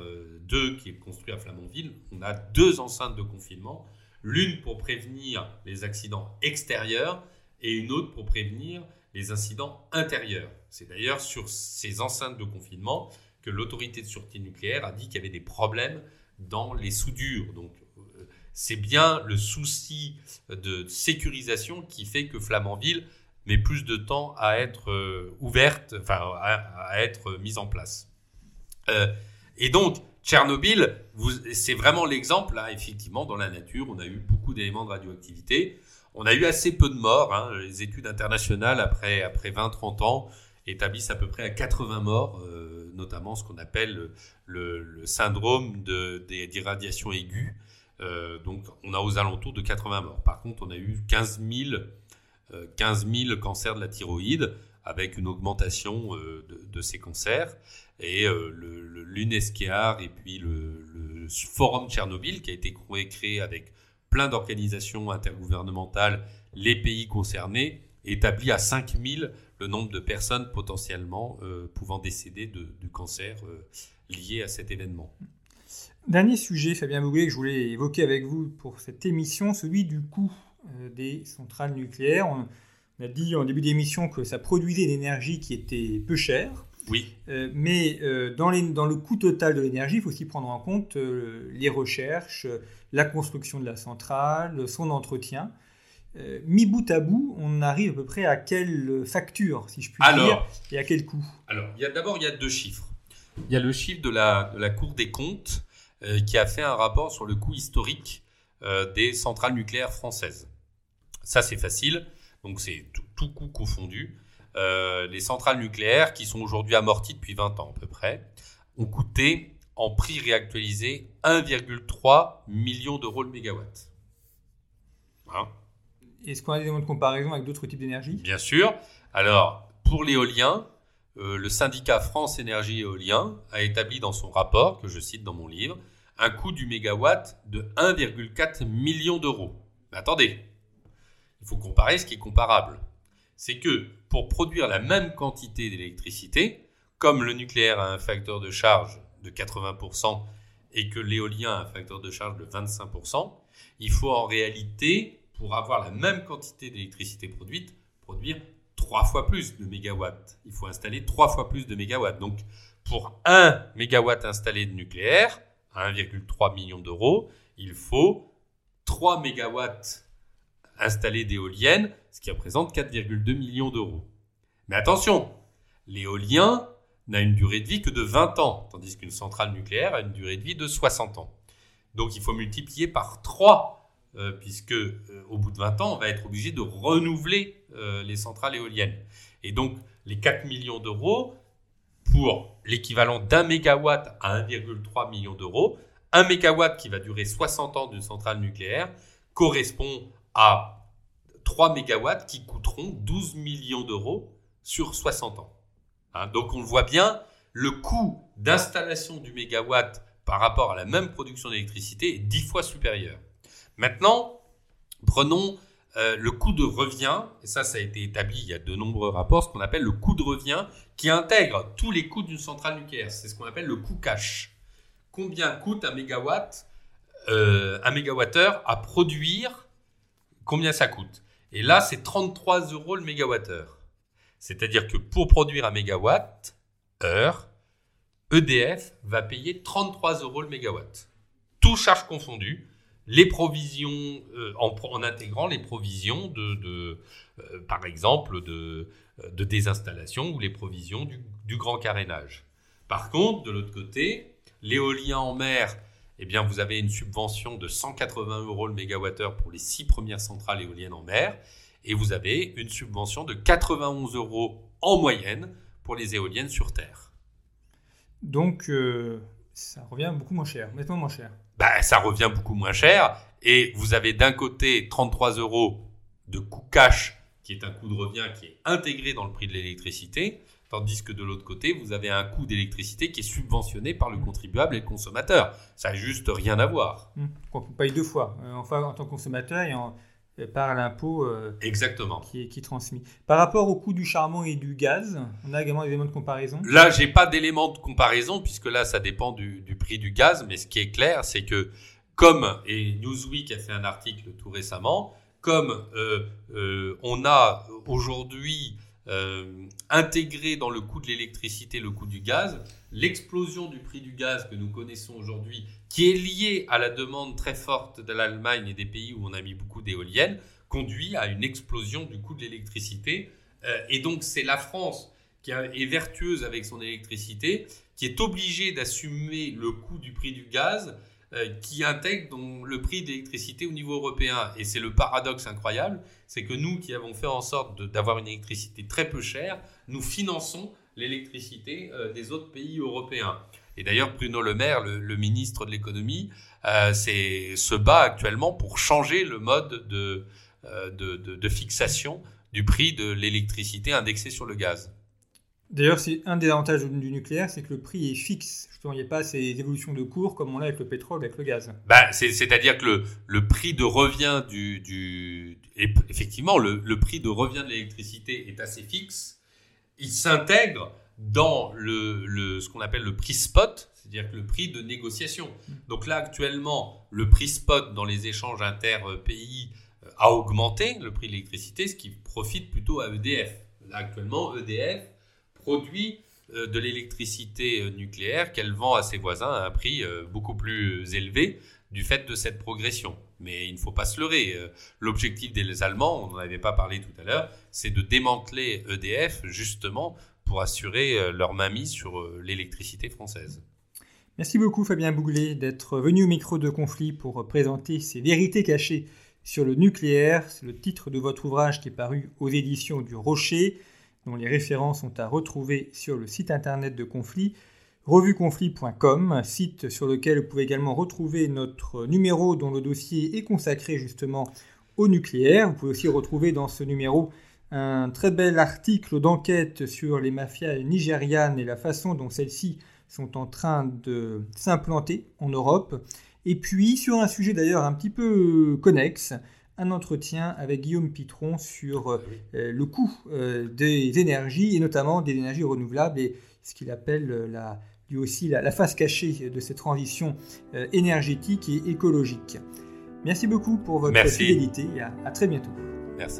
deux qui est construit à Flamanville, on a deux enceintes de confinement. L'une pour prévenir les accidents extérieurs et une autre pour prévenir les incidents intérieurs. C'est d'ailleurs sur ces enceintes de confinement que l'autorité de sûreté nucléaire a dit qu'il y avait des problèmes dans les soudures. Donc, c'est bien le souci de sécurisation qui fait que Flamanville met plus de temps à être euh, ouverte, enfin, à, à être mise en place. Euh, et donc, Tchernobyl, vous, c'est vraiment l'exemple, là, effectivement, dans la nature, on a eu beaucoup d'éléments de radioactivité. On a eu assez peu de morts, hein. Les études internationales, après, après vingt trente ans, établissent à peu près à quatre-vingts morts, euh, notamment ce qu'on appelle le, le syndrome de, des, d'irradiation aiguë. Euh, donc, on a aux alentours de quatre-vingts morts. Par contre, on a eu quinze mille cancers de la thyroïde, avec une augmentation euh, de, de ces cancers. Et euh, le, le, l'UNESCAR et puis le, le Forum Tchernobyl, qui a été créé, créé avec plein d'organisations intergouvernementales, les pays concernés, établit à cinq mille le nombre de personnes potentiellement euh, pouvant décéder de, de cancer euh, lié à cet événement. Dernier sujet, Fabien Bouglé, que je voulais évoquer avec vous pour cette émission, celui du coût euh, des centrales nucléaires. On, on a dit en début d'émission que ça produisait une énergie qui était peu chère. Oui. Euh, mais euh, dans, les, dans le coût total de l'énergie, il faut aussi prendre en compte euh, les recherches, euh, la construction de la centrale, son entretien. Euh, mis bout à bout, on arrive à peu près à quelle facture, si je puis alors, dire, et à quel coût ? Alors, il y a, d'abord, il y a deux chiffres. Il y a le chiffre de la, de la Cour des comptes euh, qui a fait un rapport sur le coût historique euh, des centrales nucléaires françaises. Ça, c'est facile. Donc, c'est tout, tout coût confondu. Euh, les centrales nucléaires, qui sont aujourd'hui amorties depuis vingt ans à peu près, ont coûté, en prix réactualisé, un virgule trois million d'euros le mégawatt. Hein ? Est-ce qu'on a des éléments de comparaison avec d'autres types d'énergie ? Bien sûr. Alors, pour l'éolien, euh, le syndicat France Énergie Éolien a établi dans son rapport, que je cite dans mon livre, un coût du mégawatt de un virgule quatre million d'euros. Mais attendez, il faut comparer ce qui est comparable. C'est que pour produire la même quantité d'électricité, comme le nucléaire a un facteur de charge de quatre-vingts pour cent et que l'éolien a un facteur de charge de vingt-cinq pour cent, il faut en réalité, pour avoir la même quantité d'électricité produite, produire trois fois plus de mégawatts. Il faut installer trois fois plus de mégawatts. Donc, pour un mégawatt installé de nucléaire, à un virgule trois million d'euros, il faut trois mégawatts installés d'éoliennes, ce qui représente quatre virgule deux millions d'euros. Mais attention, l'éolien n'a une durée de vie que de vingt ans, tandis qu'une centrale nucléaire a une durée de vie de soixante ans. Donc il faut multiplier par trois, euh, puisque euh, au bout de vingt ans, on va être obligé de renouveler euh, les centrales éoliennes. Et donc les quatre millions d'euros, pour l'équivalent d'un mégawatt à un virgule trois million d'euros, un mégawatt qui va durer soixante ans d'une centrale nucléaire correspond à trois mégawatts qui coûteront douze millions d'euros sur soixante ans. Hein, donc, on le voit bien, le coût d'installation du mégawatt par rapport à la même production d'électricité est dix fois supérieur. Maintenant, prenons euh, le coût de revient, et ça, ça a été établi, il y a de nombreux rapports, ce qu'on appelle le coût de revient qui intègre tous les coûts d'une centrale nucléaire. C'est ce qu'on appelle le coût cash. Combien coûte un mégawatt, euh, un mégawattheure à produire ? Combien ça coûte ? Et là, c'est trente-trois euros le mégawattheure. C'est-à-dire que pour produire un mégawatt-heure, E D F va payer trente-trois euros le mégawatt. Tout charge confondue, les provisions, euh, en, en intégrant les provisions, de, de, euh, par exemple, de, de désinstallation ou les provisions du, du grand carénage. Par contre, de l'autre côté, l'éolien en mer, eh bien, vous avez une subvention de cent quatre-vingts euros le mégawattheure pour les six premières centrales éoliennes en mer et vous avez une subvention de quatre-vingt-onze euros en moyenne pour les éoliennes sur Terre. Donc, euh, ça revient beaucoup moins cher, nettement moins cher. Bah, ça revient beaucoup moins cher et vous avez d'un côté trente-trois euros de coût cash qui est un coût de revient qui est intégré dans le prix de l'électricité, tandis que de l'autre côté, vous avez un coût d'électricité qui est subventionné par le contribuable et le consommateur. Ça n'a juste rien à voir. Mmh. On paye deux fois, euh, enfin en tant que consommateur et, en, et par l'impôt euh, Exactement. Qui, qui est transmis. Par rapport au coût du charbon et du gaz, on a également des éléments de comparaison ? Là, je n'ai pas d'éléments de comparaison, puisque là, ça dépend du, du prix du gaz. Mais ce qui est clair, c'est que comme, et Newsweek a fait un article tout récemment, comme euh, euh, on a aujourd'hui... Euh, intégrer dans le coût de l'électricité le coût du gaz, l'explosion du prix du gaz que nous connaissons aujourd'hui, qui est liée à la demande très forte de l'Allemagne et des pays où on a mis beaucoup d'éoliennes, conduit à une explosion du coût de l'électricité. Euh, et donc, c'est la France qui est vertueuse avec son électricité, qui est obligée d'assumer le coût du prix du gaz, euh, qui intègre donc le prix de l'électricité au niveau européen. Et c'est le paradoxe incroyable, c'est que nous qui avons fait en sorte de, d'avoir une électricité très peu chère, nous finançons l'électricité euh, des autres pays européens. Et d'ailleurs, Bruno Le Maire, le, le ministre de l'économie, euh, c'est, se bat actuellement pour changer le mode de, euh, de, de, de fixation du prix de l'électricité indexé sur le gaz. D'ailleurs, c'est un des avantages du nucléaire, c'est que le prix est fixe. Justement, il n'y a pas ces évolutions de cours comme on l'a avec le pétrole, avec le gaz. Bah, c'est, c'est-à-dire que le, le prix de revient du, du effectivement, le, le prix de revient de l'électricité est assez fixe. Il s'intègre dans le, le, ce qu'on appelle le prix spot, c'est-à-dire que le prix de négociation. Donc là, actuellement, le prix spot dans les échanges inter-pays a augmenté, le prix de l'électricité, ce qui profite plutôt à E D F. Là, actuellement, E D F produit de l'électricité nucléaire qu'elle vend à ses voisins à un prix beaucoup plus élevé du fait de cette progression. Mais il ne faut pas se leurrer. L'objectif des Allemands, on n'en avait pas parlé tout à l'heure, c'est de démanteler E D F justement pour assurer leur mainmise sur l'électricité française. Merci beaucoup Fabien Bouglé d'être venu au micro de Conflits pour présenter ces vérités cachées sur le nucléaire. C'est le titre de votre ouvrage qui est paru aux éditions du Rocher, dont les références sont à retrouver sur le site internet de Conflits, revue conflits point com, site sur lequel vous pouvez également retrouver notre numéro dont le dossier est consacré justement au nucléaire. Vous pouvez aussi retrouver dans ce numéro un très bel article d'enquête sur les mafias nigérianes et la façon dont celles-ci sont en train de s'implanter en Europe. Et puis sur un sujet d'ailleurs un petit peu connexe, un entretien avec Guillaume Pitron sur euh, le coût euh, des énergies, et notamment des énergies renouvelables, et ce qu'il appelle euh, la, lui aussi la, la face cachée de cette transition euh, énergétique et écologique. Merci beaucoup pour votre Merci. fidélité et à, à très bientôt. Merci.